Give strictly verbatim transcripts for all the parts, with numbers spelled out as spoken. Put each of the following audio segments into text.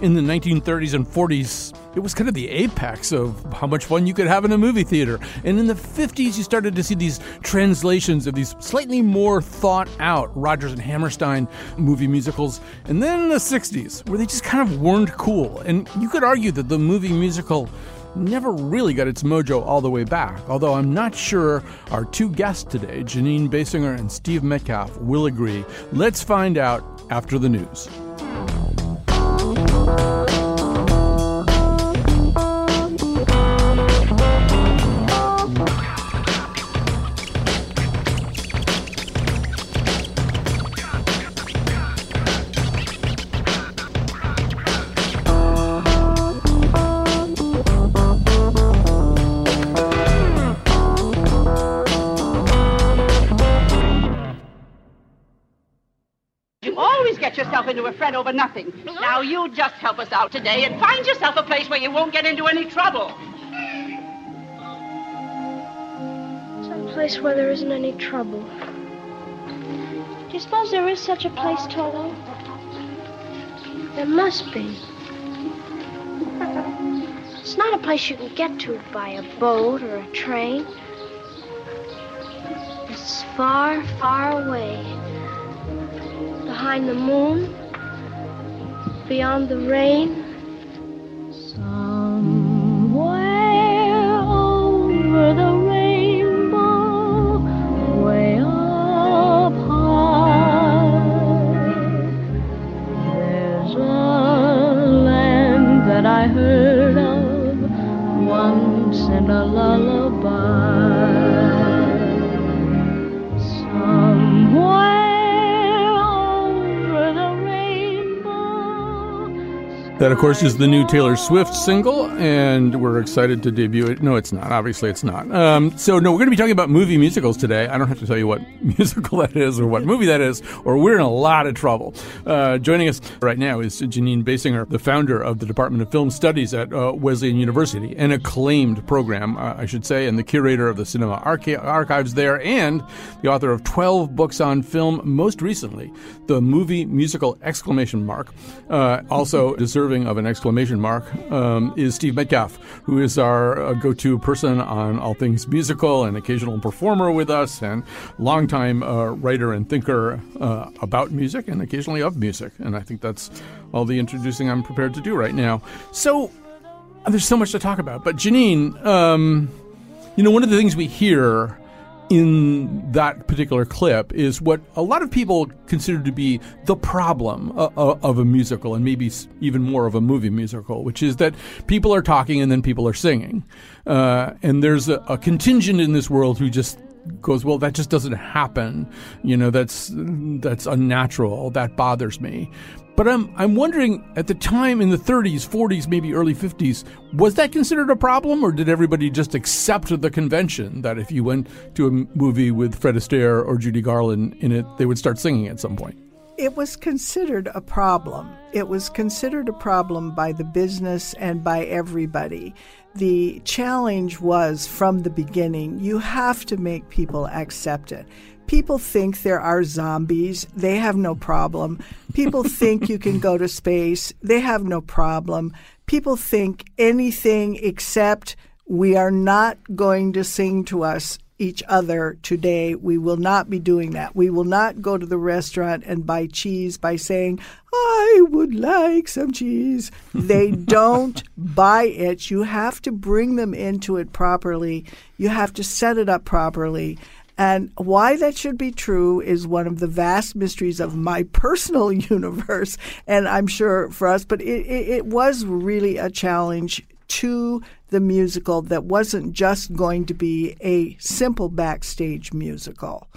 In the nineteen thirties and forties, it was kind of the apex of how much fun you could have in a movie theater. And in the fifties, you started to see these translations of these slightly more thought-out Rodgers and Hammerstein movie musicals. And then in the sixties, where they just kind of weren't cool. And you could argue that the movie musical never really got its mojo all the way back, although I'm not sure our two guests today, Jeanine Basinger and Steve Metcalf, will agree. Let's find out after the news. Into a friend over nothing. Now you just help us out today and find yourself a place where you won't get into any trouble. Some place where there isn't any trouble. Do you suppose there is such a place, Toto? There must be. It's not a place you can get to by a boat or a train. It's far, far away. Behind the moon, beyond the rain. Somewhere over the rainbow, way up high, there's a land that I heard of once in a lullaby. Somewhere That, of course, is the new Taylor Swift single, and we're excited to debut it. No, it's not. Obviously, it's not. Um, so, no, we're going to be talking about movie musicals today. I don't have to tell you what musical that is or what movie that is, or we're in a lot of trouble. Uh, joining us right now is Jeanine Basinger, the founder of the Department of Film Studies at uh, Wesleyan University, an acclaimed program, uh, I should say, and the curator of the cinema archi- archives there, and the author of twelve books on film, most recently, The Movie Musical Exclamation Mark, uh, also deserving of an exclamation mark, um, is Steve Metcalf, who is our uh, go-to person on all things musical and occasional performer with us and longtime uh, writer and thinker uh, about music and occasionally of music. And I think that's all the introducing I'm prepared to do right now. So there's so much to talk about. But Jeanine, um, you know, one of the things we hear in that particular clip is what a lot of people consider to be the problem of a musical, and maybe even more of a movie musical, which is that people are talking and then people are singing. Uh, and there's a, a contingent in this world who just goes, well, that just doesn't happen. You know, that's that's unnatural. That bothers me. But I'm I'm wondering, at the time in the thirties, forties, maybe early fifties, was that considered a problem, or did everybody just accept the convention that if you went to a movie with Fred Astaire or Judy Garland in it, they would start singing at some point? It was considered a problem. It was considered a problem by the business and by everybody. The challenge was, from the beginning, you have to make people accept it. People think there are zombies. They have no problem. People think you can go to space. They have no problem. People think anything except we are not going to sing to us each other today. We will not be doing that. We will not go to the restaurant and buy cheese by saying, I would like some cheese. They don't buy it. You have to bring them into it properly. You have to set it up properly. And why that should be true is one of the vast mysteries of my personal universe, and I'm sure for us. But it, it, it was really a challenge to the musical that wasn't just going to be a simple backstage musical.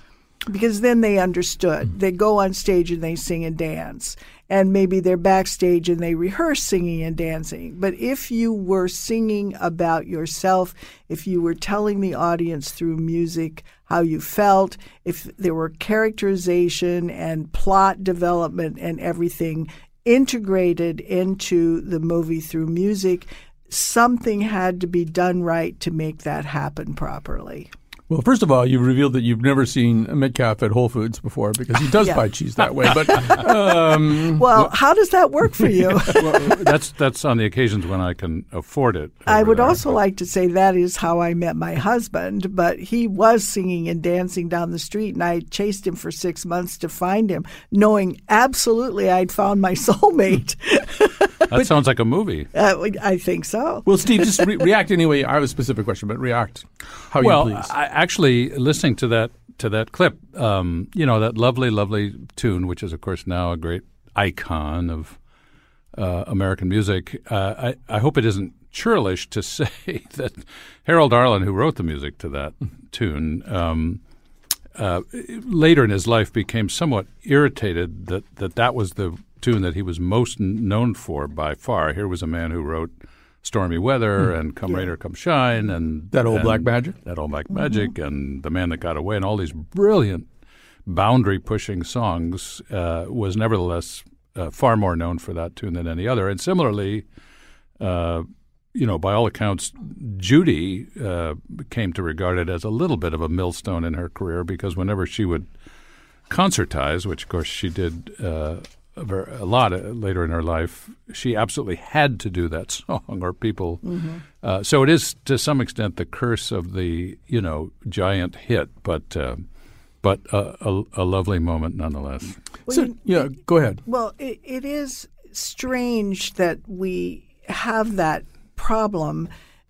Because then they understood. Mm-hmm. They go on stage and they sing and dance. And maybe they're backstage and they rehearse singing and dancing. But if you were singing about yourself, if you were telling the audience through music how you felt, if there were characterization and plot development and everything integrated into the movie through music, something had to be done right to make that happen properly. Well, first of all, you've revealed that you've never seen Metcalf at Whole Foods before because he does yeah. buy cheese that way. But um, well, well, how does that work for you? Well, that's that's on the occasions when I can afford it. I would there. also but, like to say that is how I met my husband, but he was singing and dancing down the street, and I chased him for six months to find him, knowing absolutely I'd found my soulmate. That but, sounds like a movie. Uh, I think so. Well, Steve, just re- react anyway. I have a specific question, but react how well, you please. I, Actually, listening to that to that clip, um, you know, that lovely, lovely tune, which is, of course, now a great icon of uh, American music, uh, I, I hope it isn't churlish to say that Harold Arlen, who wrote the music to that tune, um, uh, later in his life became somewhat irritated that, that that was the tune that he was most known for by far. Here was a man who wrote Stormy Weather and Come yeah. Rain or Come Shine and That Old and Black Magic. That Old Black mm-hmm. Magic and The Man That Got Away and all these brilliant boundary-pushing songs uh, was nevertheless uh, far more known for that tune than any other. And similarly, uh, you know, by all accounts, Judy uh, came to regard it as a little bit of a millstone in her career because whenever she would concertize, which of course she did uh, a lot later in her life, she absolutely had to do that song or people. Mm-hmm. Uh, so it is to some extent the curse of the, you know, giant hit, but uh, but a, a, a lovely moment nonetheless. Well, so, you, yeah, it, go ahead. Well, it, it is strange that we have that problem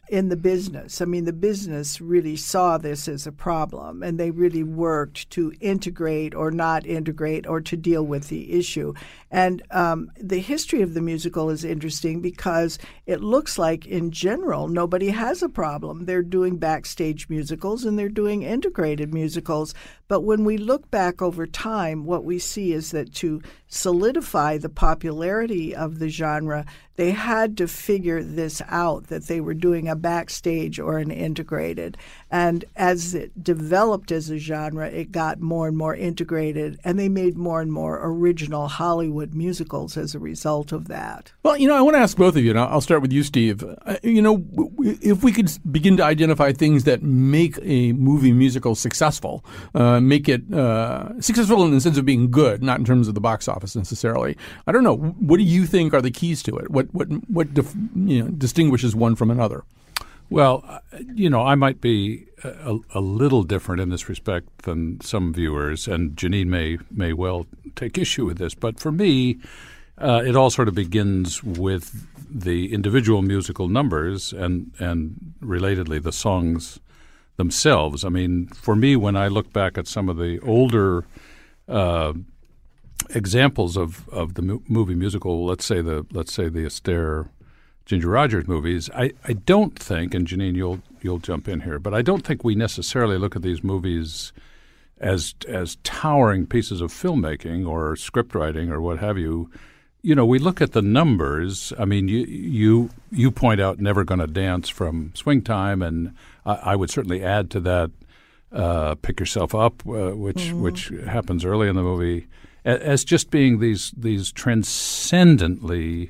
in the business. I mean, the business really saw this as a problem, and they really worked to integrate or not integrate or to deal with the issue. And um, the history of the musical is interesting because it looks like, in general, nobody has a problem. They're doing backstage musicals and they're doing integrated musicals. But when we look back over time, what we see is that to solidify the popularity of the genre, they had to figure this out, that they were doing a backstage or an integrated. And as it developed as a genre, it got more and more integrated, and they made more and more original Hollywood musicals as a result of that. Well, you know, I want to ask both of you, and I'll start with you, Steve. Uh, you know, if we could begin to identify things that make a movie musical successful, uh, make it uh, successful in the sense of being good, not in terms of the box office necessarily. I don't know. What do you think are the keys to it? What What what what dif- you know, distinguishes one from another? Well, you know, I might be a, a little different in this respect than some viewers, and Jeanine may may well take issue with this. But for me, uh, it all sort of begins with the individual musical numbers and and relatedly the songs themselves. I mean, for me, when I look back at some of the older Uh, examples of, of the movie musical, let's say the let's say the Astaire, Ginger Rogers movies, I, I don't think, and Jeanine, you'll you'll jump in here, but I don't think we necessarily look at these movies as as towering pieces of filmmaking or script writing or what have you. You know, we look at the numbers. I mean, you you you point out Never Gonna Dance from Swing Time, and I, I would certainly add to that uh, Pick Yourself Up, uh, which mm-hmm. which happens early in the movie, as just being these these transcendently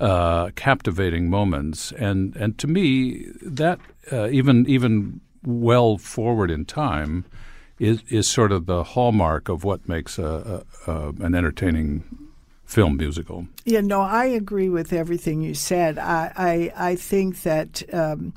uh, captivating moments, and and to me that uh, even even well forward in time is is sort of the hallmark of what makes a, a, a an entertaining film musical. Yeah, no, I agree with everything you said. I I, I think that. Um,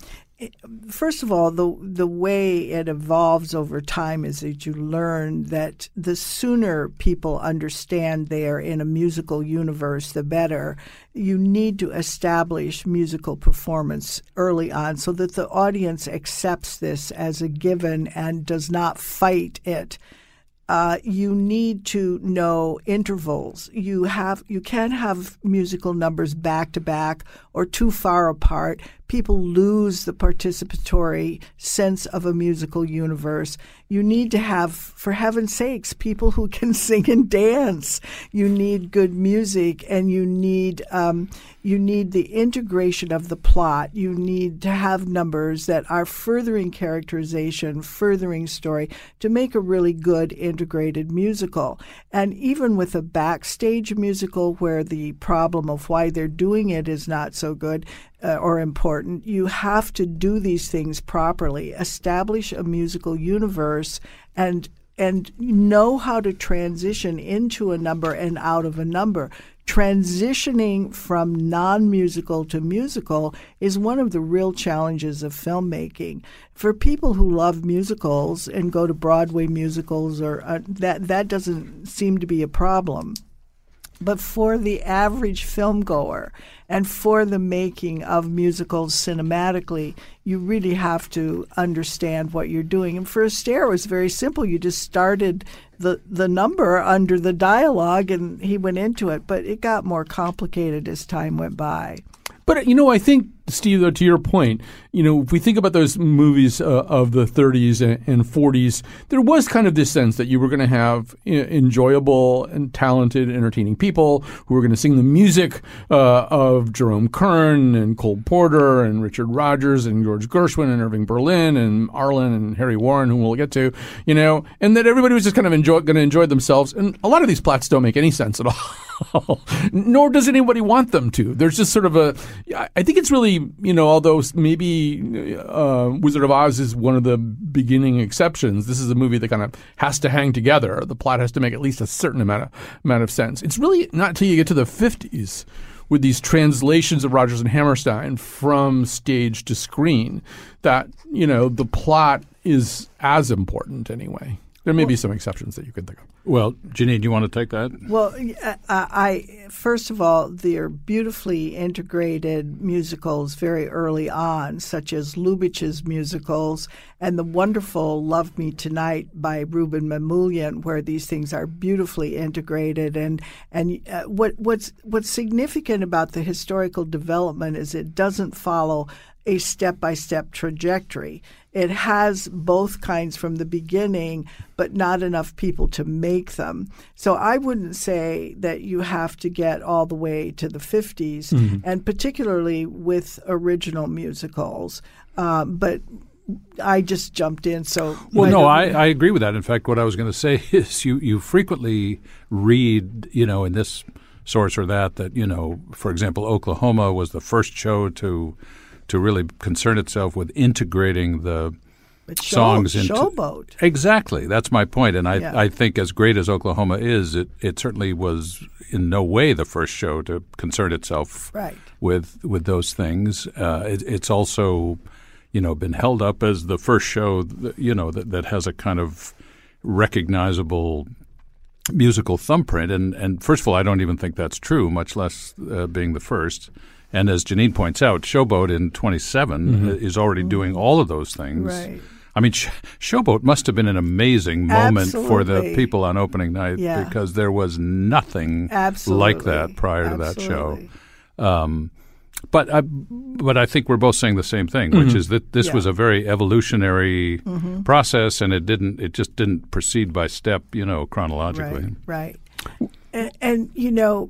First of all, the the way it evolves over time is that you learn that the sooner people understand they are in a musical universe, the better. You need to establish musical performance early on so that the audience accepts this as a given and does not fight it. Uh, you need to know intervals. You have you can't have musical numbers back to back or too far apart people lose the participatory sense of a musical universe. You need to have, for heaven's sakes, people who can sing and dance. You need good music, and you need um, you need the integration of the plot. You need to have numbers that are furthering characterization, furthering story, to make a really good integrated musical. And even with a backstage musical where the problem of why they're doing it is not so good, Uh, or important, you have to do these things properly, establish a musical universe, and and know how to transition into a number and out of a number. Transitioning from non-musical to musical is one of the real challenges of filmmaking. For people who love musicals and go to Broadway musicals, or uh, that that doesn't seem to be a problem. But for the average film goer and for the making of musicals cinematically, you really have to understand what you're doing. And for Astaire, it was very simple. You just started the, the number under the dialogue and he went into it. But it got more complicated as time went by. But, you know, I think, Steve, though, to your point, you know, if we think about those movies uh, of the thirties and, and forties, there was kind of this sense that you were going to have uh, enjoyable and talented, entertaining people who were going to sing the music uh, of Jerome Kern and Cole Porter and Richard Rodgers and George Gershwin and Irving Berlin and Arlen and Harry Warren, whom we'll get to, you know, and that everybody was just kind of enjoy- going to enjoy themselves. And a lot of these plots don't make any sense at all, nor does anybody want them to. There's just sort of a – I think it's really – you know, although maybe uh, Wizard of Oz is one of the beginning exceptions, this is a movie that kind of has to hang together. The plot has to make at least a certain amount of, amount of sense. It's really not until you get to the fifties with these translations of Rodgers and Hammerstein from stage to screen that, you know, the plot is as important anyway. There may well, be some exceptions that you can think of. Well, Jeanine, do you want to take that? Well, uh, I first of all, there are beautifully integrated musicals very early on, such as Lubitsch's musicals and the wonderful Love Me Tonight by Ruben Mamoulian, where these things are beautifully integrated. And and uh, what what's what's significant about the historical development is it doesn't follow a step-by-step trajectory. It has both kinds from the beginning, but not enough people to make them. So I wouldn't say that you have to get all the way to the fifties, mm-hmm. and particularly with original musicals. Um, but I just jumped in. So well, no, I, I agree with that. In fact, what I was going to say is you, you frequently read, you know, in this source or that, that, you know, for example, Oklahoma was the first show to – to really concern itself with integrating the show, songs into Showboat. Exactly. That's my point. And I, yeah. I think as great as Oklahoma is, it, it certainly was in no way the first show to concern itself right. with with those things. Uh, it, it's also, you know, been held up as the first show, that, you know, that, that has a kind of recognizable musical thumbprint. And, and first of all, I don't even think that's true, much less uh, being the first. And as Jeanine points out, Showboat in twenty-seven mm-hmm. is already mm-hmm. doing all of those things. Right. I mean, Sh- Showboat must have been an amazing moment Absolutely. for the people on opening night yeah. because there was nothing Absolutely. like that prior Absolutely. to that show. Um, but I, but I think we're both saying the same thing, mm-hmm. which is that this yeah. was a very evolutionary mm-hmm. process, and it didn't. It just didn't proceed by step, you know, chronologically. Right. right. And, and you know,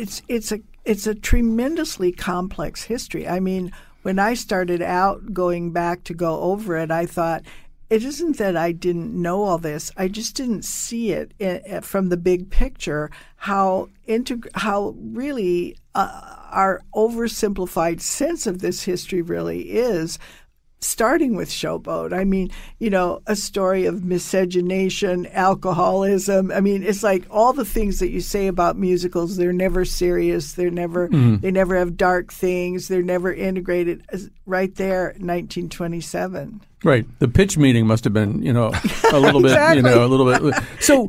it's it's a. It's a tremendously complex history. I mean, when I started out going back to go over it, I thought, it isn't that I didn't know all this. I just didn't see it in, from the big picture, how integ- how really uh, our oversimplified sense of this history really is, starting with Showboat. I mean, you know, a story of miscegenation, alcoholism. I mean, it's like all the things that you say about musicals, they're never serious. They're never, mm. they never have dark things. They're never integrated. Right there, nineteen twenty-seven. Right. The pitch meeting must have been, you know, a little bit, exactly. you know, a little bit. So,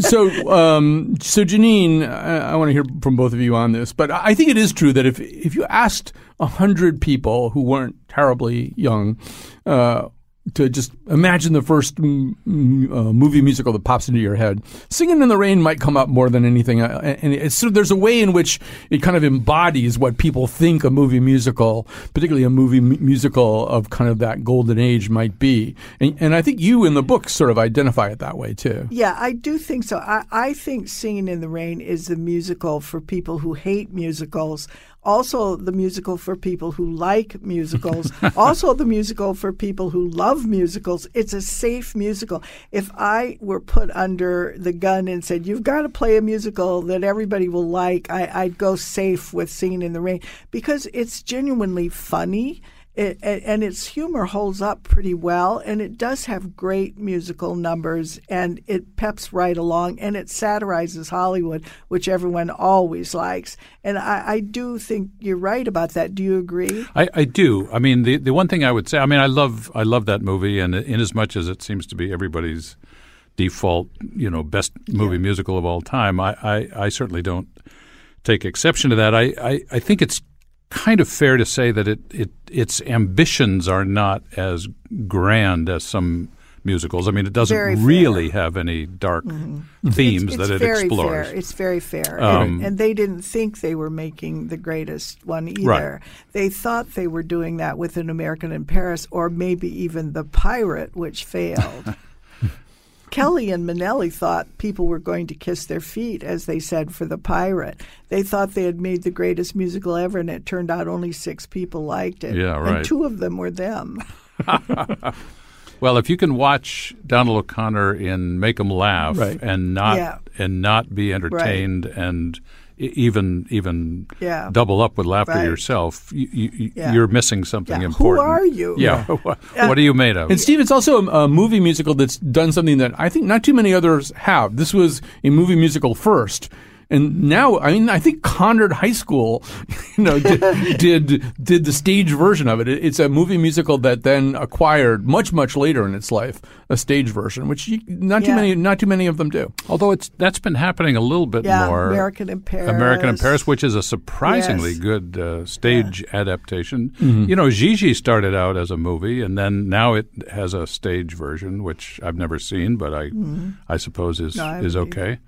so, um, so Jeanine, I, I want to hear from both of you on this, but I think it is true that if, if you asked a hundred people who weren't terribly young, uh, to just imagine the first m- m- uh, movie musical that pops into your head. Singing in the Rain might come up more than anything. Uh, and it's, so there's a way in which it kind of embodies what people think a movie musical, particularly a movie m- musical of kind of that golden age might be. And, and I think you in the book sort of identify it that way too. Yeah, I do think so. I, I think Singing in the Rain is the musical for people who hate musicals, also the musical for people who like musicals, also the musical for people who love musicals. It's a safe musical. If I were put under the gun and said, you've got to play a musical that everybody will like, I, I'd go safe with Singing in the Rain because it's genuinely funny. It, and its humor holds up pretty well, and it does have great musical numbers, and it peps right along, and it satirizes Hollywood, which everyone always likes. And I, I do think you're right about that. Do you agree? I, I do. I mean, the, the one thing I would say, I mean, I love I love that movie, and in as much as it seems to be everybody's default, you know, best movie yeah. musical of all time, I, I, I certainly don't take exception to that. I, I, I think it's kind of fair to say that it, it its ambitions are not as grand as some musicals. I mean, it doesn't very really fair. have any dark mm-hmm. themes it's, it's that it very explores. Fair. It's very fair. Um, and, and they didn't think they were making the greatest one either. Right. They thought they were doing that with An American in Paris or maybe even The Pirate, which failed. Kelly and Minnelli thought people were going to kiss their feet, as they said, for The Pirate. They thought they had made the greatest musical ever, and it turned out only six people liked it. Yeah, right. And two of them were them. Well, if you can watch Donald O'Connor in Make 'Em Laugh right. and not yeah. and not be entertained right. and even even yeah. double up with laughter right. yourself, you, you, yeah. you're missing something yeah. important. Who are you? Yeah. what, what are you made of? And, Steve, it's also a, a movie musical that's done something that I think not too many others have. This was a movie musical first. And now, I mean, I think Conard High School, you know, did, did did the stage version of it. It's a movie musical that then acquired much much later in its life a stage version, which you, not yeah. too many not too many of them do. Although it's that's been happening a little bit yeah, more. American in Paris. American in Paris, which is a surprisingly yes. good uh, stage yeah. adaptation. Mm-hmm. You know, Gigi started out as a movie, and then now it has a stage version, which I've never seen, but I mm-hmm. I suppose is no, I is okay. Either.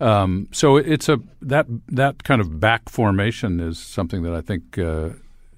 Um, so it's a that that kind of back formation is something that I think uh,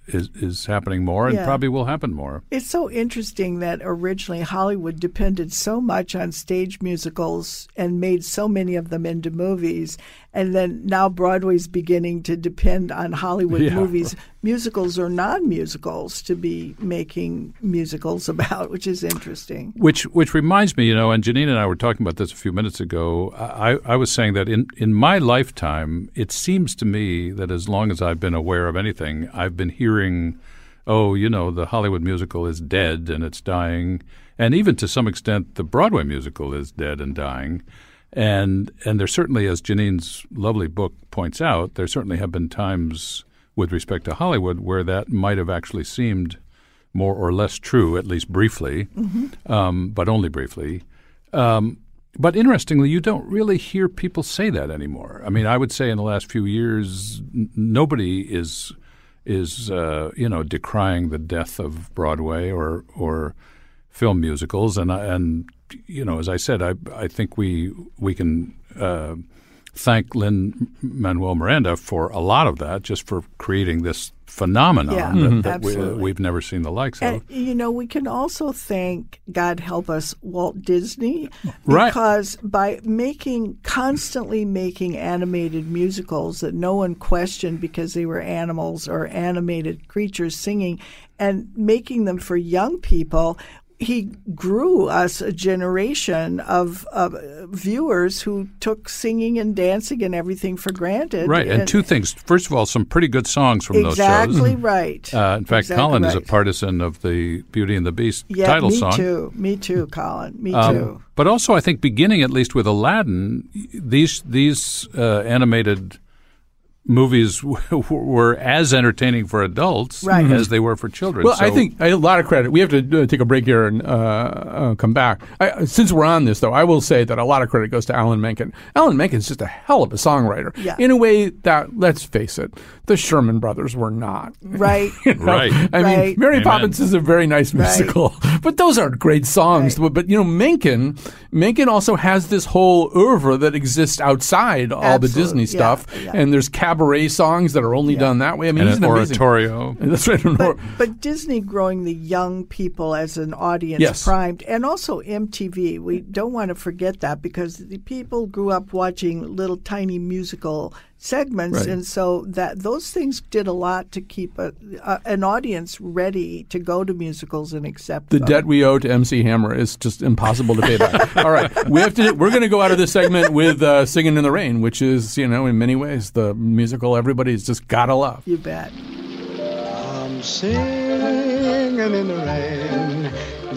is is happening more and yeah. probably will happen more. It's so interesting that originally Hollywood depended so much on stage musicals and made so many of them into movies, and then now Broadway's beginning to depend on Hollywood yeah. movies, musicals or non-musicals, to be making musicals about, which is interesting. Which which reminds me, you know, and Jeanine and I were talking about this a few minutes ago. I, I was saying that in, in my lifetime, it seems to me that as long as I've been aware of anything, I've been hearing, oh, you know, the Hollywood musical is dead and it's dying. And even to some extent, the Broadway musical is dead and dying. And, and there certainly, as Jeanine's lovely book points out, there certainly have been times with respect to Hollywood where that might have actually seemed more or less true, at least briefly, mm-hmm. um, but only briefly. Um, but interestingly, you don't really hear people say that anymore. I mean, I would say in the last few years, n- nobody is, is uh, you know, decrying the death of Broadway or or film musicals. And, and you know, as I said, I, I think we, we can uh, – thank Lin-Manuel Miranda for a lot of that, just for creating this phenomenon yeah, mm-hmm. that, that we, uh, we've never seen the likes of. And, you know, we can also thank, God help us, Walt Disney, because right. by making, constantly making animated musicals that no one questioned because they were animals or animated creatures singing, and making them for young people, he grew us a generation of, of viewers who took singing and dancing and everything for granted. Right, and, and two things. First of all, some pretty good songs from exactly those shows. Right. Uh, in fact, exactly Colin right. is a partisan of the Beauty and the Beast yeah, title me song. me too. Me too, Colin. Me um, too. But also, I think beginning at least with Aladdin, these these uh, animated movies w- were as entertaining for adults right. as they were for children. Well, so. I think a lot of credit. We have to uh, take a break here and uh, uh, come back. I, since we're on this, though, I will say that a lot of credit goes to Alan Menken. Alan Menken's just a hell of a songwriter. Yeah. In a way that, let's face it, the Sherman Brothers were not. Right. You know? Right. I right. mean, Mary Amen. Poppins is a very nice musical, right. but those aren't great songs. Right. But, you know, Menken, Menken also has this whole oeuvre that exists outside all Absolute. the Disney yeah. stuff, yeah. and there's cabaret songs that are only yeah. done that way. I mean, and he's an, an oratorio. Amazing, that's right. But, but Disney growing the young people as an audience yes. primed, and also M T V. We don't want to forget that because the people grew up watching little tiny musical segments, right. and so that those things did a lot to keep a, a, an audience ready to go to musicals and accept the them. Debt we owe to M C Hammer is just impossible to pay back. All right, we have to. We're going to go out of this segment with uh, "Singing in the Rain," which is, you know, in many ways the musical everybody's just gotta love. You bet. I'm singing in the rain,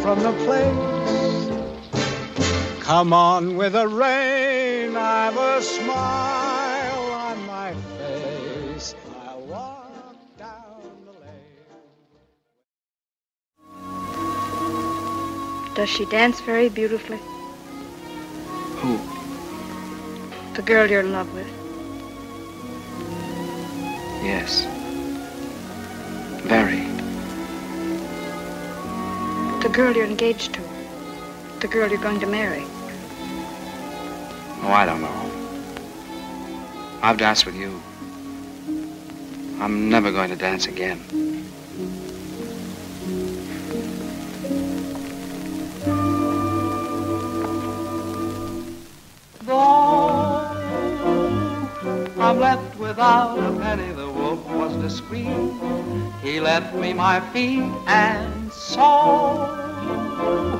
from the place. Come on with the rain. I've a smile on my face. I walk down the lane. Does she dance very beautifully? Who? The girl you're in love with. Yes. Very. The girl you're engaged to. The girl you're going to marry. Oh, I don't know. I've danced with you. I'm never going to dance again. Though I'm left without a penny, the wolf was discreet. He left me my feet, and so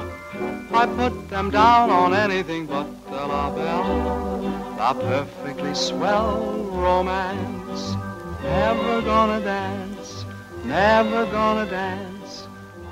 I put them down on anything but the La Belle, the perfectly swell romance. Never gonna dance, never gonna dance,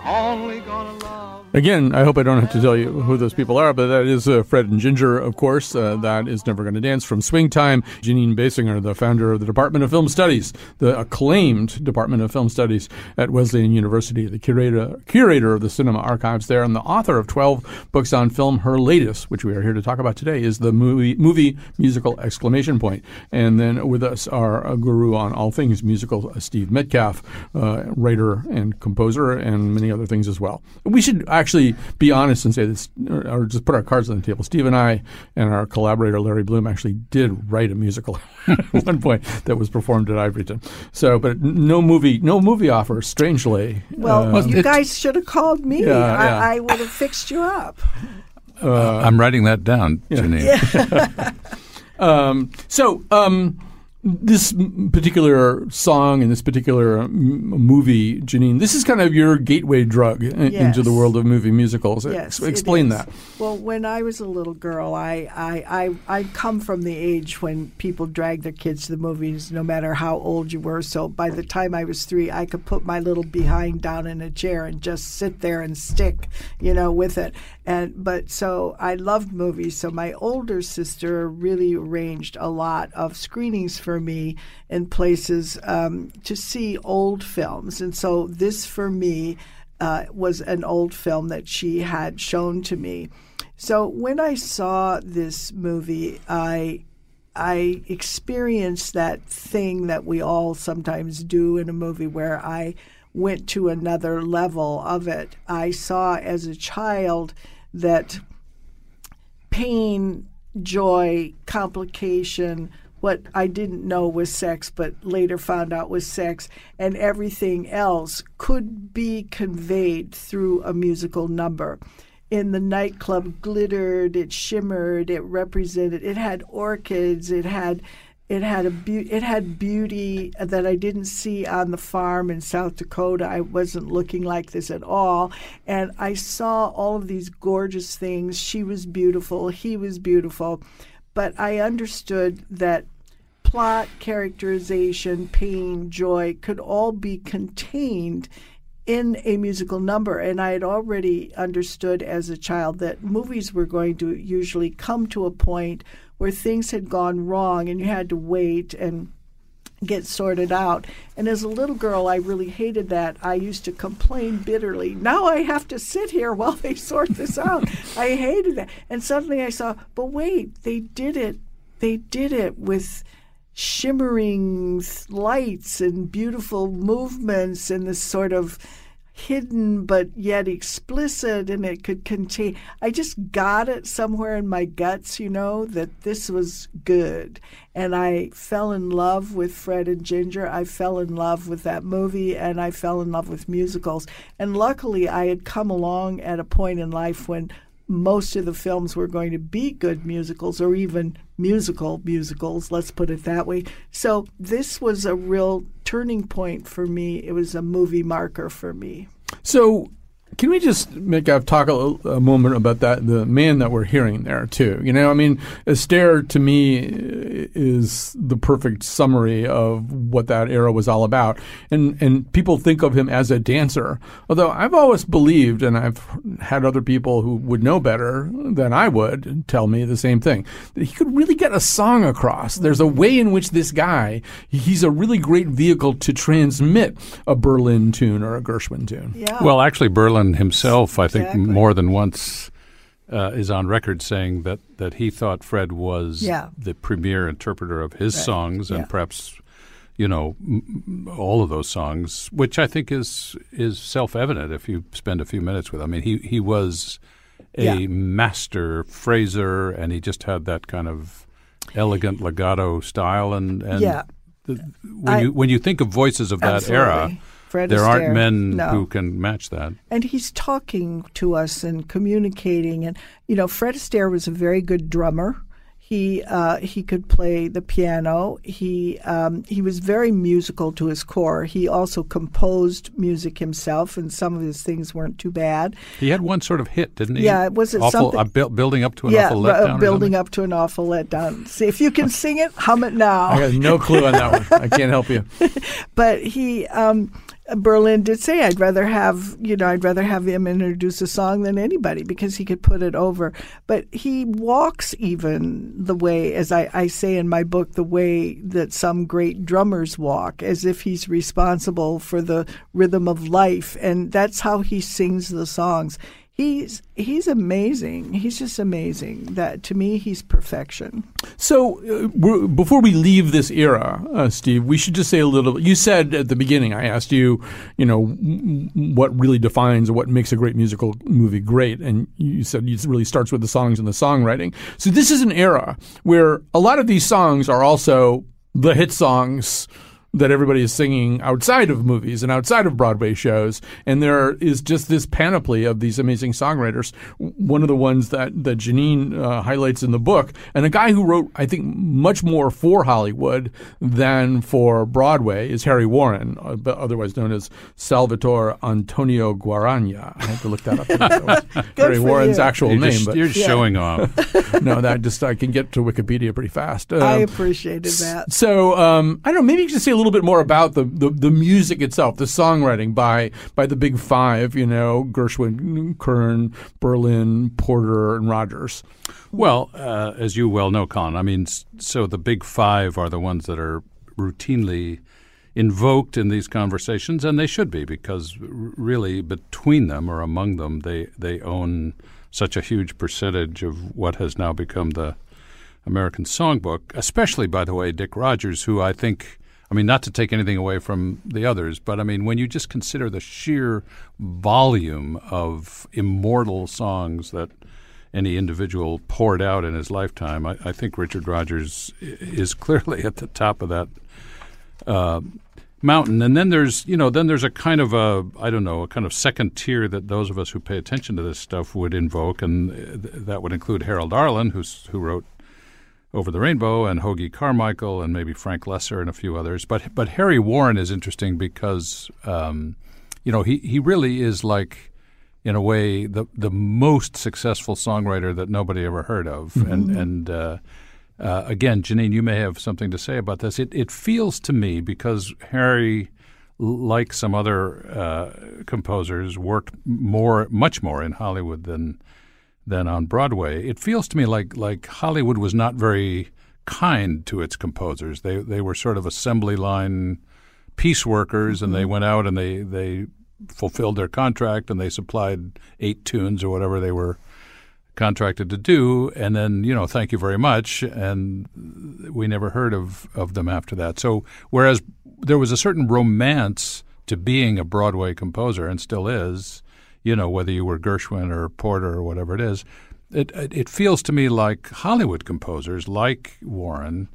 only gonna love. Again, I hope I don't have to tell you who those people are, but that is uh, Fred and Ginger, of course. Uh, that is Never Gonna Dance from Swing Time. Jeanine Basinger, the founder of the Department of Film Studies, the acclaimed Department of Film Studies at Wesleyan University, the curator, curator of the cinema archives there, and the author of twelve books on film. Her latest, which we are here to talk about today, is the movie, movie musical exclamation point. And then with us are a guru on all things musical, Steve Metcalf, uh, writer and composer, and many other things as well. We should actually be honest and say this, or, or just put our cards on the table. Steve and I and our collaborator Larry Bloom actually did write a musical at one point that was performed at Ivoryton. So, but no movie, no movie offer. Strangely, well, um, you guys should have called me. Yeah, yeah. I, I would have fixed you up. Uh, I'm writing that down, yeah. Jeanine. Yeah. um, so. Um, This particular song and this particular m- movie, Jeanine, this is kind of your gateway drug in- yes. into the world of movie musicals. Yes, explain that. Well, when I was a little girl, I, I, I, I come from the age when people drag their kids to the movies, no matter how old you were. So by the time I was three, I could put my little behind down in a chair and just sit there and stick, you know, with it. And but so I loved movies. So my older sister really arranged a lot of screenings for me in places um, to see old films. And so this, for me, uh, was an old film that she had shown to me. So when I saw this movie, I I experienced that thing that we all sometimes do in a movie where I went to another level of it. I saw as a child that pain, joy, complication, what I didn't know was sex, but later found out was sex, and everything else could be conveyed through a musical number. In the nightclub glittered, it shimmered, it represented, it had orchids, it had It had a be- it had beauty that I didn't see on the farm in South Dakota. I wasn't looking like this at all. And I saw all of these gorgeous things. She was beautiful. He was beautiful. But I understood that plot, characterization, pain, joy could all be contained in a musical number. And I had already understood as a child that movies were going to usually come to a point where things had gone wrong and you had to wait and get sorted out. And as a little girl, I really hated that. I used to complain bitterly. Now I have to sit here while they sort this out. I hated that. And suddenly I saw, but wait, they did it. They did it with shimmering lights and beautiful movements and this sort of hidden but yet explicit, and it could contain. I just got it somewhere in my guts, you know, that this was good. And I fell in love with Fred and Ginger. I fell in love with that movie, and I fell in love with musicals. And luckily, I had come along at a point in life when most of the films were going to be good musicals, or even musical musicals, let's put it that way. So this was a real turning point for me. It was a movie marker for me. So can we just make I've talk a, a moment about that, the man that we're hearing there, too? You know, I mean, Astaire, to me, is the perfect summary of what that era was all about. And and people think of him as a dancer, although I've always believed, and I've had other people who would know better than I would tell me the same thing, that he could really get a song across. There's a way in which this guy, he's a really great vehicle to transmit a Berlin tune or a Gershwin tune. Yeah. Well, actually, Berlin himself, I think, exactly. more than once uh, is on record saying that, that he thought Fred was yeah. the premier interpreter of his right. songs and yeah. perhaps, you know, m- all of those songs, which I think is is self-evident if you spend a few minutes with him. I mean, he, he was a yeah. master phraser, and he just had that kind of elegant legato style. And, and yeah. the, when, I, you, when you think of voices of that absolutely. era, Fred there Astaire. aren't men no. who can match that. And he's talking to us and communicating. And, you know, Fred Astaire was a very good drummer. He uh, he could play the piano. He um, he was very musical to his core. He also composed music himself, and some of his things weren't too bad. He had one sort of hit, didn't he? Yeah, was it awful, something? Uh, bu- building up to an yeah, awful letdown. Yeah, uh, building up to an awful letdown. See, if you can sing it, hum it now. I got no clue on that one. I can't help you. But he... Um, Berlin did say, I'd rather have, you know, I'd rather have him introduce a song than anybody, because he could put it over. But he walks even the way, as I, I say in my book, the way that some great drummers walk, as if he's responsible for the rhythm of life. And that's how he sings the songs. He's he's amazing. He's just amazing. That to me, he's perfection. So uh, we're, before we leave this era, uh, Steve, we should just say a little. You said at the beginning, I asked you, you know, w- what really defines or what makes a great musical movie great, and you said it really starts with the songs and the songwriting. So this is an era where a lot of these songs are also the hit songs that everybody is singing outside of movies and outside of Broadway shows. And there is just this panoply of these amazing songwriters. One of the ones that, that Jeanine uh, highlights in the book, and a guy who wrote, I think, much more for Hollywood than for Broadway, is Harry Warren, otherwise known as Salvatore Antonio Guaragna. I had to look that up. That Harry Warren's you. actual you're name. Just, but, you're yeah. showing off. No, that just I can get to Wikipedia pretty fast. Um, I appreciated that. So, um, I don't know, maybe you can just say a little A little bit more about the, the, the music itself, the songwriting by by the big five, you know, Gershwin, Kern, Berlin, Porter, and Rodgers. Well, uh, as you well know, Colin, I mean, so the big five are the ones that are routinely invoked in these conversations, and they should be, because really between them or among them, they, they own such a huge percentage of what has now become the American songbook, especially, by the way, Dick Rodgers, who I think... I mean, not to take anything away from the others, but I mean, when you just consider the sheer volume of immortal songs that any individual poured out in his lifetime, I, I think Richard Rodgers is clearly at the top of that uh, mountain. And then there's, you know, then there's a kind of a, I don't know, a kind of second tier that those of us who pay attention to this stuff would invoke, and th- that would include Harold Arlen, who's, who wrote Over the Rainbow and Hoagy Carmichael and maybe Frank Lesser and a few others. But but Harry Warren is interesting because, um, you know, he, he really is like, in a way, the the most successful songwriter that nobody ever heard of. Mm-hmm. And, and uh, uh, again, Jeanine, you may have something to say about this. It, it feels to me, because Harry, like some other uh, composers, worked more, much more in Hollywood than than on Broadway. It feels to me like like Hollywood was not very kind to its composers. They they were sort of assembly line piece workers, and they went out and they, they fulfilled their contract and they supplied eight tunes or whatever they were contracted to do, and then, you know, thank you very much, and we never heard of, of them after that. So whereas there was a certain romance to being a Broadway composer, and still is, you know, whether you were Gershwin or Porter or whatever it is, it it, it feels to me like Hollywood composers, like Warren,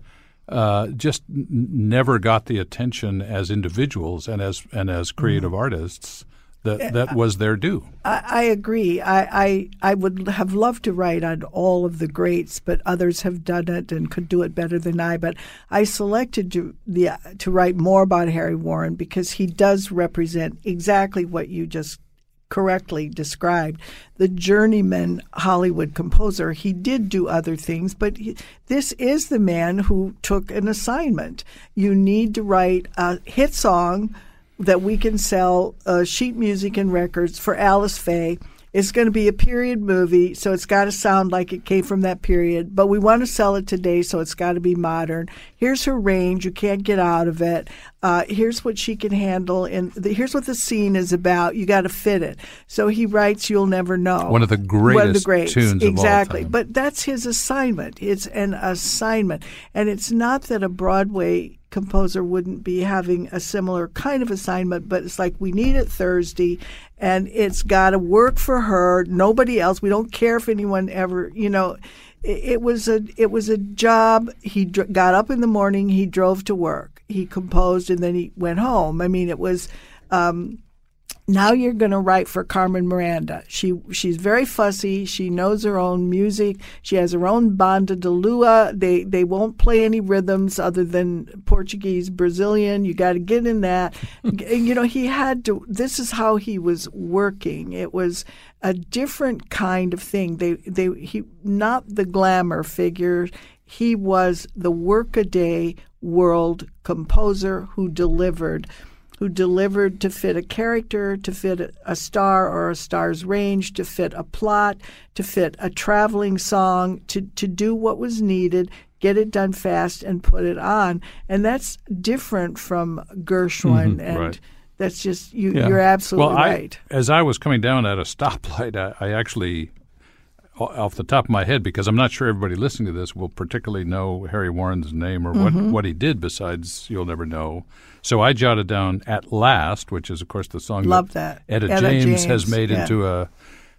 uh, just n- never got the attention as individuals and as and as creative mm-hmm. artists that that was their due. I, I agree. I, I I would have loved to write on all of the greats, but others have done it and could do it better than I. But I selected to the to write more about Harry Warren because he does represent exactly what you just correctly described, the journeyman Hollywood composer. He did do other things, but he, this is the man who took an assignment. You need to write a hit song that we can sell uh, sheet music and records for Alice Faye. It's going to be a period movie, so it's got to sound like it came from that period, but we want to sell it today, so it's got to be modern. Here's her range. You can't get out of it. Uh, here's what she can handle, and the, here's what the scene is about. You got to fit it. So he writes "You'll Never Know," one of the greatest, of the greatest. tunes exactly. of all time. But that's his assignment. It's an assignment, and it's not that a Broadway composer wouldn't be having a similar kind of assignment. But it's like, we need it Thursday, and it's got to work for her. Nobody else. We don't care if anyone ever, you know. It was a it was a job. He dr- got up in the morning. He drove to work. He composed, and then he went home. I mean, it was. Um, now you're going to write for Carmen Miranda. She she's very fussy. She knows her own music. She has her own banda de lua. They they won't play any rhythms other than Portuguese, Brazilian. You got to get in that. You know, he had to. This is how he was working. It was a different kind of thing. They they he not the glamour figure. He was the workaday world composer who delivered, who delivered to fit a character, to fit a star or a star's range, to fit a plot, to fit a traveling song, to to do what was needed, get it done fast, and put it on. And that's different from Gershwin mm-hmm, and. Right. That's just, you, yeah. you're absolutely well, I, right. As I was coming down at a stoplight, I, I actually, off the top of my head, because I'm not sure everybody listening to this will particularly know Harry Warren's name or mm-hmm. what, what he did besides You'll Never Know. So I jotted down At Last, which is, of course, the song Love that, that. Etta, Etta James, James has made yeah. into a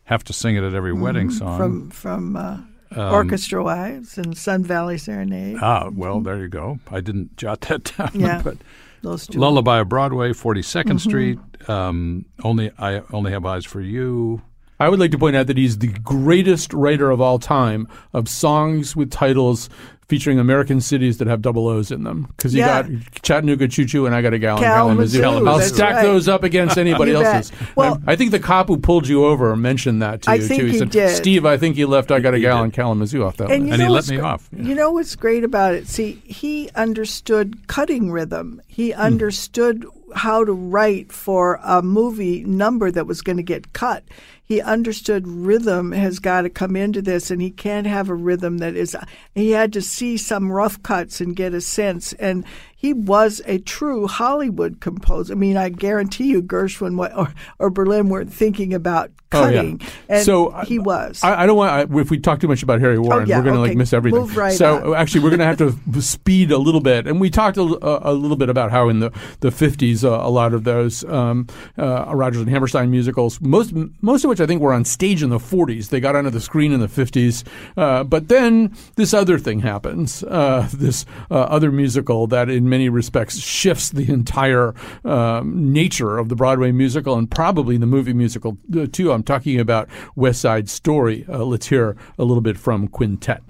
have-to-sing-it-at-every mm-hmm. wedding song. From, from uh, um, Orchestra Wives and Sun Valley Serenade. Ah, well, mm-hmm. there you go. I didn't jot that down, yeah. but... Those two. Lullaby of Broadway, forty-second mm-hmm. Street, um, only I only have eyes for you. I would like to point out that he's the greatest writer of all time of songs with titles featuring American cities that have double O's in them. Because you yeah. got Chattanooga Choo Choo and I Got a Gal in Kalamazoo. Kalamazoo. I'll stack right. those up against anybody else's. Well, I, I think the cop who pulled you over mentioned that to I you, think too. He, he said, did. Steve, I think you left I Got a Gal in Kalamazoo off that and list. And he let me off. Yeah. You know what's great about it? See, he understood cutting rhythm. He understood mm. how to write for a movie number that was going to get cut. He understood rhythm has got to come into this, and he can't have a rhythm that is – he had to see some rough cuts and get a sense. And he was a true Hollywood composer. I mean, I guarantee you Gershwin or, or Berlin weren't thinking about cutting. Oh, yeah. And so, he was. I, I don't want – if we talk too much about Harry Warren, oh, yeah, we're going to okay. like miss everything. Move right so on. Actually, we're going to have to speed a little bit. And we talked a, a little bit about how in the, the fifties uh, a lot of those um, uh, Rodgers and Hammerstein musicals, most most of which I think were on stage in the forties. They got onto the screen in the fifties. Uh, but then this other thing happens, uh, this uh, other musical that in many respects shifts the entire um, nature of the Broadway musical and probably the movie musical uh, too. I'm talking about West Side Story. Uh, let's hear a little bit from Quintet.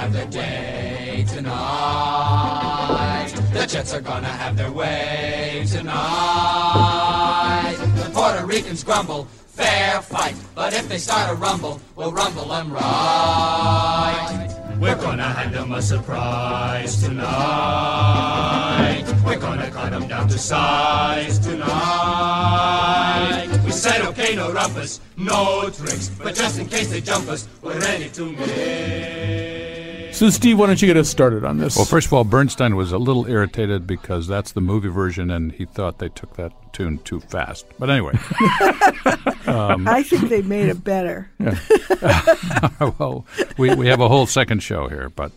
have their day tonight. The Jets are gonna have their way tonight. The Puerto Ricans grumble, fair fight. But if they start a rumble, we'll rumble them right. We're gonna hand them a surprise tonight. We're gonna cut them down to size tonight. We said okay, no rumpus, no tricks, but just in case they jump us, we're ready to mix. So Steve, why don't you get us started on this? Well, first of all, Bernstein was a little irritated because that's the movie version and he thought they took that tune too fast. But anyway. Um, I think they made it better. Yeah. Well, we, we have a whole second show here. But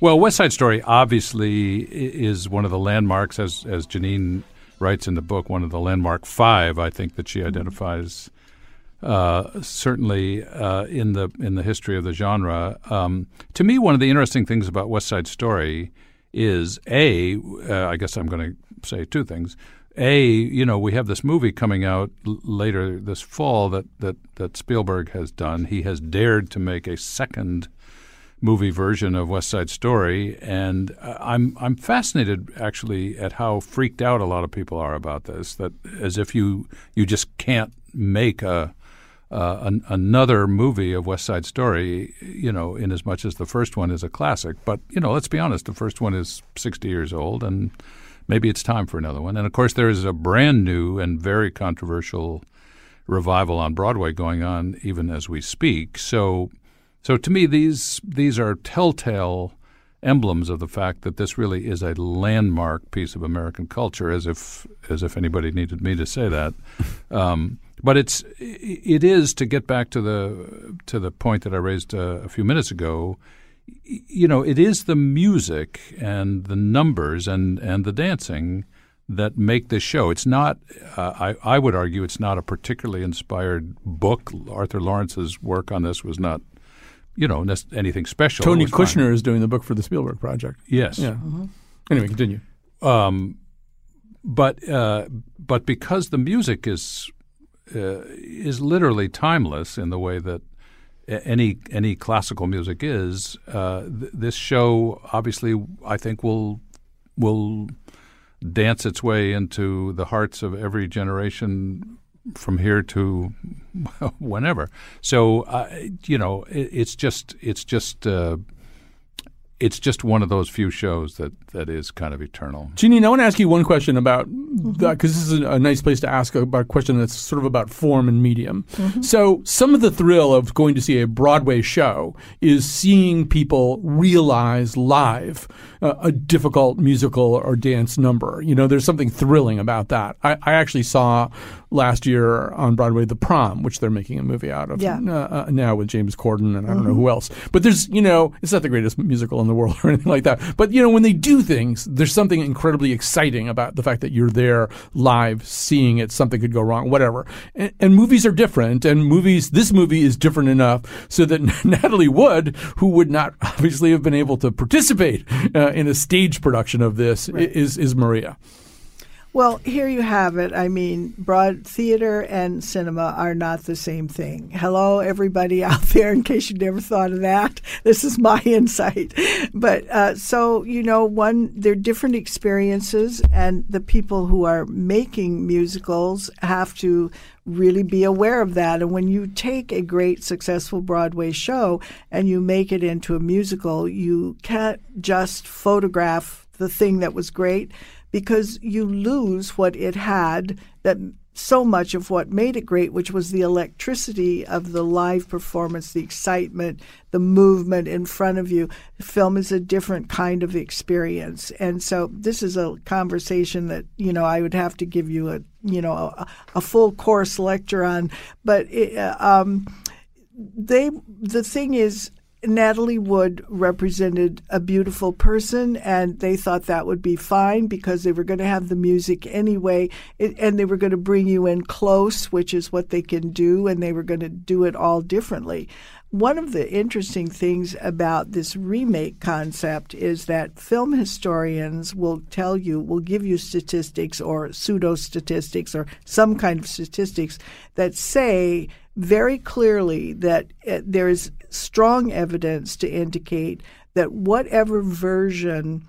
well, West Side Story obviously is one of the landmarks, as, as Jeanine writes in the book, one of the landmark five, I think, that she identifies uh, certainly uh, in the in the history of the genre. Um, to me, one of the interesting things about West Side Story is, A, uh, I guess I'm going to say two things. A, you know, we have this movie coming out l- later this fall that, that, that Spielberg has done. He has dared to make a second movie version of West Side Story, and uh, I'm I'm fascinated actually at how freaked out a lot of people are about this. That as if you you just can't make a uh, an, another movie of West Side Story, you know, in as much as the first one is a classic. But you know, let's be honest, the first one is sixty years old, and maybe it's time for another one. And, of course, there is a brand new and very controversial revival on Broadway going on even as we speak. So so to me, these these are telltale emblems of the fact that this really is a landmark piece of American culture, as if as if anybody needed me to say that. Um, but it's it is, to get back to the, to the point that I raised uh, a few minutes ago, you know, it is the music and the numbers and, and the dancing that make this show. It's not, uh, I, I would argue, it's not a particularly inspired book. Arthur Lawrence's work on this was not, you know, anything special. Tony Kushner fine. is doing the book for the Spielberg Project. Yes. Yeah. Uh-huh. Anyway, continue. Um, but uh, but because the music is uh, is literally timeless in the way that any any classical music is, uh, th- this show obviously I think will will dance its way into the hearts of every generation from here to whenever. So uh, you know, it, it's just it's just uh, it's just one of those few shows that, that is kind of eternal. Jeanine, I want to ask you one question about that, because this is a nice place to ask about a question that's sort of about form and medium. Mm-hmm. So some of the thrill of going to see a Broadway show is seeing people realize live uh, a difficult musical or dance number. You know, there's something thrilling about that. I, I actually saw last year on Broadway The Prom, which they're making a movie out of yeah. uh, now with James Corden and I don't mm-hmm. know who else. But there's, you know, it's not the greatest musical in the world or anything like that. But, you know, when they do things, there's something incredibly exciting about the fact that you're there live seeing it. Something could go wrong, whatever. And, and movies are different. And movies, this movie is different enough so that Natalie Wood, who would not obviously have been able to participate uh, in a stage production of this, right. is is Maria. Well, here you have it. I mean, broad theater and cinema are not the same thing. Hello, everybody out there, in case you never thought of that. This is my insight. But uh, so, you know, one, they're different experiences, and the people who are making musicals have to really be aware of that. And when you take a great, successful Broadway show and you make it into a musical, you can't just photograph the thing that was great, because you lose what it had, that so much of what made it great, which was the electricity of the live performance, the excitement, the movement in front of you. Film is a different kind of experience. And so this is a conversation that, you know, I would have to give you a, you know, a, a full course lecture on. But it, um, they, the thing is, Natalie Wood represented a beautiful person, and they thought that would be fine because they were going to have the music anyway, and they were going to bring you in close, which is what they can do, and they were going to do it all differently. One of the interesting things about this remake concept is that film historians will tell you, will give you statistics or pseudo-statistics or some kind of statistics that say very clearly that uh, there is strong evidence to indicate that whatever version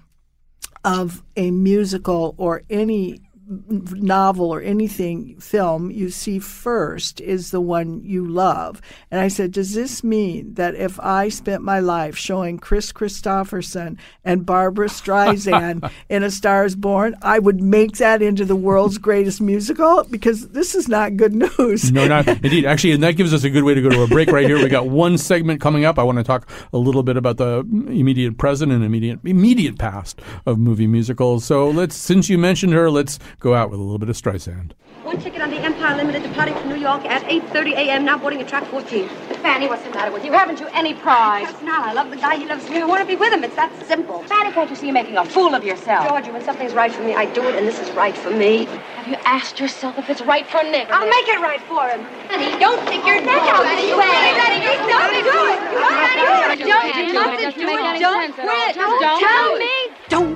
of a musical or any novel or anything, film, you see first is the one you love. And I said, does this mean that if I spent my life showing Chris Christopherson and Barbara Streisand in A Star Is Born, I would make that into the world's greatest musical? Because this is not good news. No, not indeed. Actually, and that gives us a good way to go to a break right here. We got one segment coming up. I want to talk a little bit about the immediate present and immediate immediate past of movie musicals. So let's, since you mentioned her, let's go out with a little bit of Streisand. One ticket on the Empire Limited departing from New York at eight thirty a.m. Now boarding at track fourteen. Fanny, what's the matter with you? Haven't you any pride? That's not. I love the guy. He loves me. I want to be with him. It's that simple. Fanny, can't you see you're making a fool of yourself? Georgie, when something's right for me, I do it, and this is right for me. Have you asked yourself if it's right for Nick? I'll make it right for him. Fanny, don't stick your neck out this way. Fanny, you don't do it. Don't do it. Don't do it. Don't quit. Don't tell me. Don't.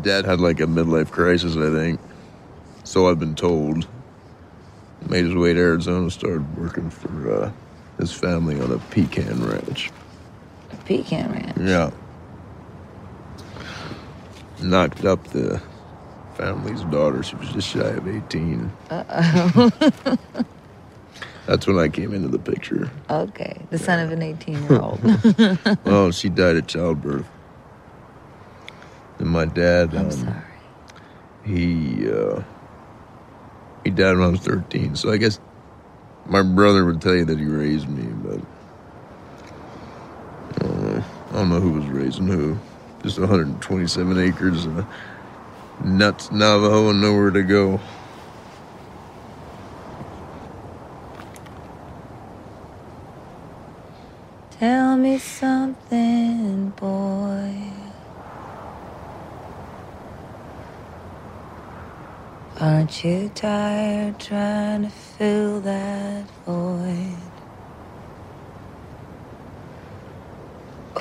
Dad had like a midlife crisis, I think. So I've been told. Made his way to Arizona, started working for uh, his family on a pecan ranch. A pecan ranch? Yeah. Knocked up the family's daughter. She was just shy of eighteen. Uh-oh. That's when I came into the picture. Okay. The yeah. son of an eighteen-year-old. Well, she died at childbirth. And my dad, um, I'm sorry. he uh, he died when I was thirteen. So I guess my brother would tell you that he raised me, but uh, I don't know who was raising who. Just one hundred twenty-seven acres of nuts, Navajo, and nowhere to go. Tell me something, boy. Aren't you tired trying to fill that void?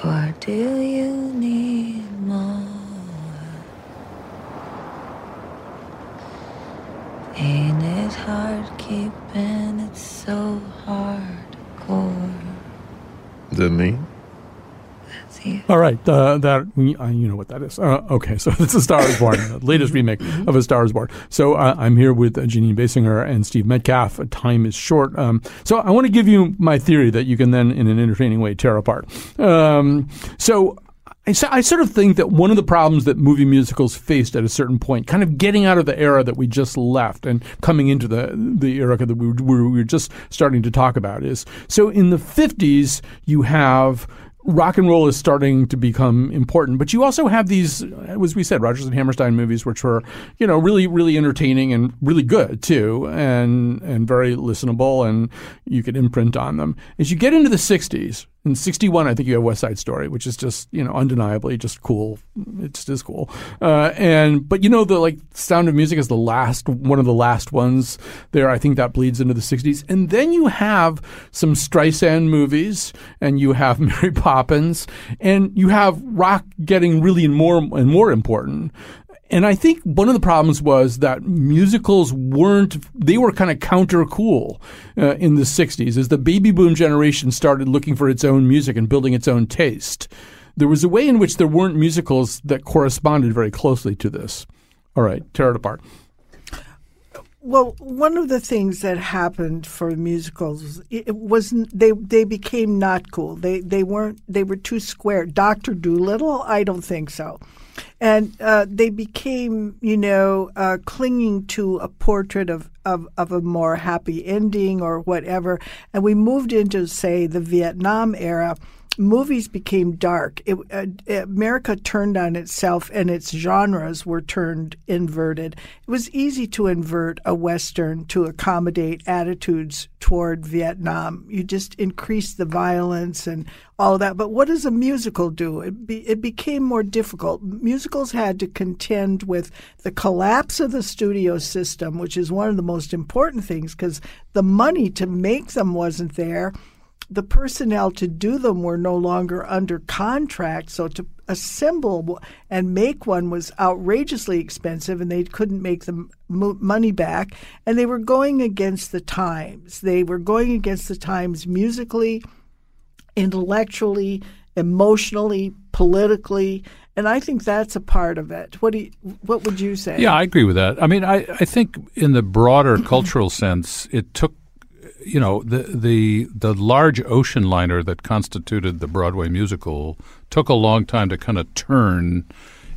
Or do you need more? Ain't it hard keeping it so hardcore? Is that me? All right, uh, that you know what that is. Uh, okay, so it's A Star Is Born, the latest remake of A Star Is Born. So uh, I'm here with uh, Jeanine Basinger and Steve Metcalf. Time is short, um, so I want to give you my theory that you can then, in an entertaining way, tear apart. Um, so. I sort of think that one of the problems that movie musicals faced at a certain point, kind of getting out of the era that we just left and coming into the the era that we were, we were just starting to talk about, is so in the fifties you have rock and roll is starting to become important, but you also have these, as we said, Rodgers and Hammerstein movies, which were, you know, really really entertaining and really good too, and and very listenable, and you could imprint on them. As you get into the sixties. In sixty-one, I think you have West Side Story, which is just, you know, undeniably just cool. It just is cool. Uh, and but, you know, the like Sound of Music is the last, one of the last ones there. I think that bleeds into the sixties. And then you have some Streisand movies, and you have Mary Poppins, and you have rock getting really more and more important. And I think one of the problems was that musicals weren't, they were kind of counter-cool uh, in the sixties. As the baby boom generation started looking for its own music and building its own taste, there was a way in which there weren't musicals that corresponded very closely to this. All right, tear it apart. Well, one of the things that happened for musicals, it wasn't they they became not cool. They they weren't they were too square. Doctor Dolittle, I don't think so. And uh, they became, you know, uh, clinging to a portrait of, of, of a more happy ending or whatever. And we moved into, say, the Vietnam era, movies became dark. It, uh, America turned on itself, and its genres were turned inverted. It was easy to invert a Western to accommodate attitudes toward Vietnam. You just increased the violence and all that. But what does a musical do? It, be, it became more difficult. Musicals had to contend with the collapse of the studio system, which is one of the most important things, because the money to make them wasn't there. The personnel to do them were no longer under contract, so to assemble and make one was outrageously expensive, and they couldn't make the money back. And they were going against the times. They were going against the times musically, intellectually, emotionally, politically, and I think that's a part of it. What do you, what would you say? Yeah, I agree with that. I mean, I, I think in the broader cultural sense, it took You know, the, the the large ocean liner that constituted the Broadway musical took a long time to kind of turn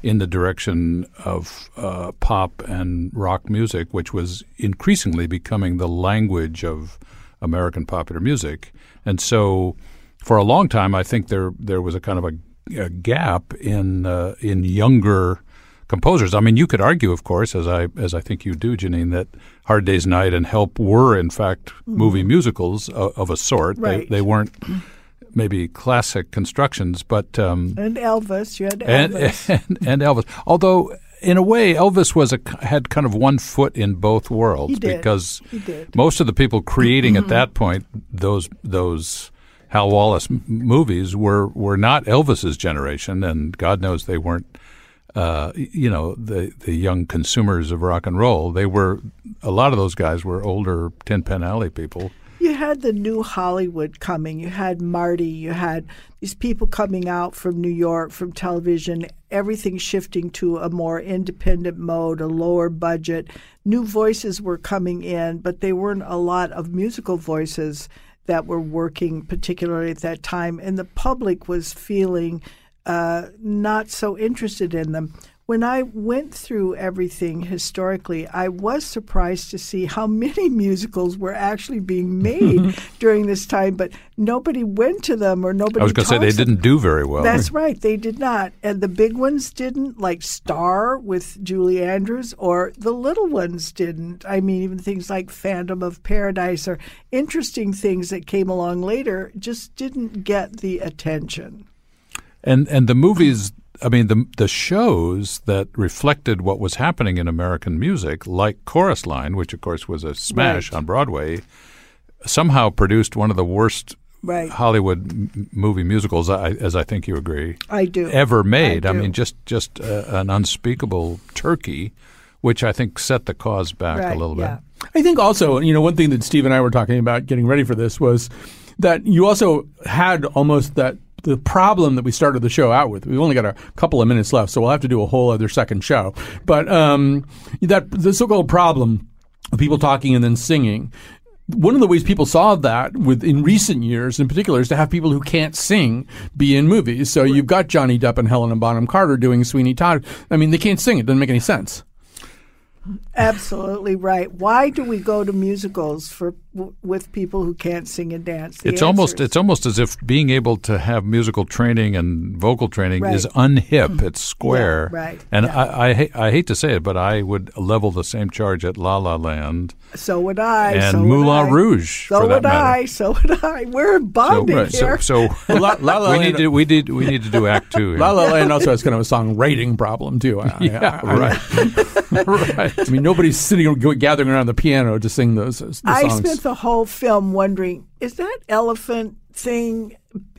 in the direction of uh, pop and rock music, which was increasingly becoming the language of American popular music. And so for a long time, I think there there was a kind of a, a gap in uh, in younger composers. I mean, you could argue, of course, as I as I think you do, Jeanine, that Hard Day's Night and Help were, in fact, mm-hmm. movie musicals of, of a sort. Right. They, they weren't maybe classic constructions, but um, and Elvis, you had Elvis, and, and, and Elvis. Although, in a way, Elvis was a had kind of one foot in both worlds he did. because he did. most of the people creating mm-hmm. at that point those those. Hal Wallace m- movies were were not Elvis's generation, and God knows they weren't. Uh, you know, the the young consumers of rock and roll, they were, a lot of those guys were older Tin Pan Alley people. You had the new Hollywood coming. You had Marty. You had these people coming out from New York, from television, everything shifting to a more independent mode, a lower budget. New voices were coming in, but they weren't a lot of musical voices that were working, particularly at that time. And the public was feeling Uh, not so interested in them. When I went through everything historically, I was surprised to see how many musicals were actually being made during this time, but nobody went to them or nobody. I was going to say they didn't do very well. That's right, they did not. And the big ones didn't, like Star with Julie Andrews, or the little ones didn't. I mean, even things like Phantom of Paradise or interesting things that came along later just didn't get the attention. And and the movies, I mean, the the shows that reflected what was happening in American music, like Chorus Line, which, of course, was a smash right. on Broadway, somehow produced one of the worst right. Hollywood m- movie musicals, I, as I think you agree, I do. ever made. I, do. I mean, just, just uh, an unspeakable turkey, which I think set the cause back right. a little yeah. bit. I think also, you know, one thing that Steve and I were talking about getting ready for this was that you also had almost that the problem that we started the show out with. We've only got a couple of minutes left, so we'll have to do a whole other second show. But um, that the so-called problem of people talking and then singing, one of the ways people saw that with in recent years in particular is to have people who can't sing be in movies. So you've got Johnny Depp and Helena Bonham Carter doing Sweeney Todd. I mean, they can't sing. It doesn't make any sense. Absolutely right. Why do we go to musicals for w- with people who can't sing and dance? The it's answers. almost it's almost as if being able to have musical training and vocal training right. is unhip. It's square. Yeah, right. And yeah. I, I I hate to say it, but I would level the same charge at La La Land. So would I. And so Moulin I. Rouge. So for that would matter. I. So would I. We're bonding so, right, here. So, so La, La La we Land. need to we did we need to do Act Two. Here. La La Land also has kind of a songwriting problem too. I, yeah. I, I, right. right. I mean, nobody's sitting gathering around the piano to sing those, those songs. I spent the whole film wondering, is that elephant thing,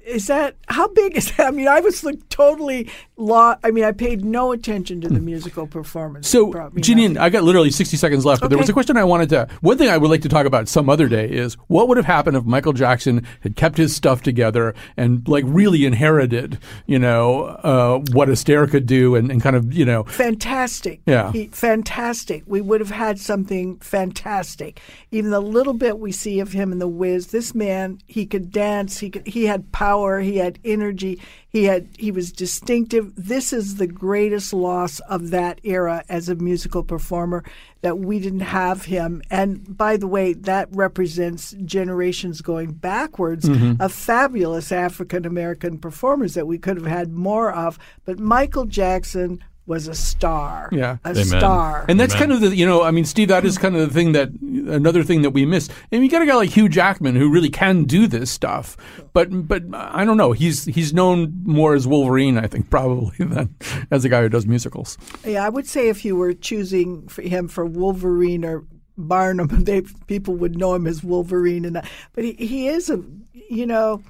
is that, how big is that? I mean, I was like totally lost. I mean, I paid no attention to the musical performance. So, Jeanine, I got literally sixty seconds left, but okay. there was a question I wanted to, one thing I would like to talk about some other day is, what would have happened if Michael Jackson had kept his stuff together and like really inherited, you know, uh, what Astaire could do and, and kind of, you know. Fantastic. Yeah. He, fantastic. We would have had something fantastic. Even the little bit we see of him in The Wiz, this man, he could dance, he could, he had had power, he had energy, he had he was distinctive. This is the greatest loss of that era as a musical performer, that we didn't have him. And by the way, that represents generations going backwards mm-hmm. of fabulous African-American performers that we could have had more of. But Michael Jackson was a star. Yeah. A Amen. Star. And that's Amen. Kind of the, you know, I mean, Steve, that is kind of the thing that, another thing that we miss. And you got a guy like Hugh Jackman who really can do this stuff. But, but I don't know, he's he's known more as Wolverine, I think, probably, than as a guy who does musicals. Yeah, I would say if you were choosing for him for Wolverine or Barnum, they, people would know him as Wolverine. And But he, he is a, you know...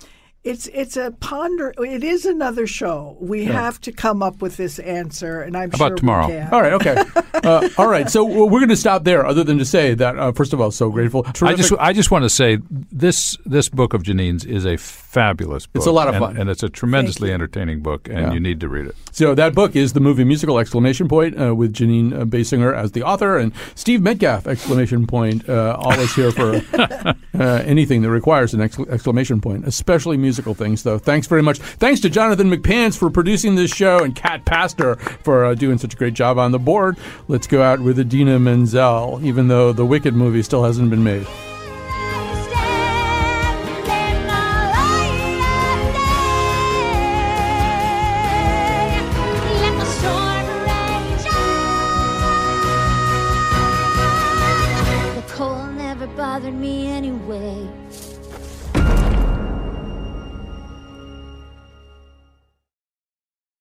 It's it's a ponder. It is another show. We yeah. have to come up with this answer, and I'm How sure about tomorrow. We can. All right, okay, uh, all right. So we're going to stop there. Other than to say that, uh, first of all, so grateful. Terrific. I just I just want to say this this book of Jeanine's is a fabulous book. It's a lot of and, fun, and it's a tremendously entertaining book, and yeah. you need to read it. So that book is The Movie Musical! Exclamation point uh, with Jeanine Basinger as the author, and Steve Metcalf! Exclamation point. Uh, always here for uh, anything that requires an exc- exclamation point, especially music. Musical things, though. Thanks very much. Thanks to Jonathan McPants for producing this show and Kat Pastor for uh, doing such a great job on the board. Let's go out with Idina Menzel, even though the Wicked movie still hasn't been made. The cold never bothered me anyway.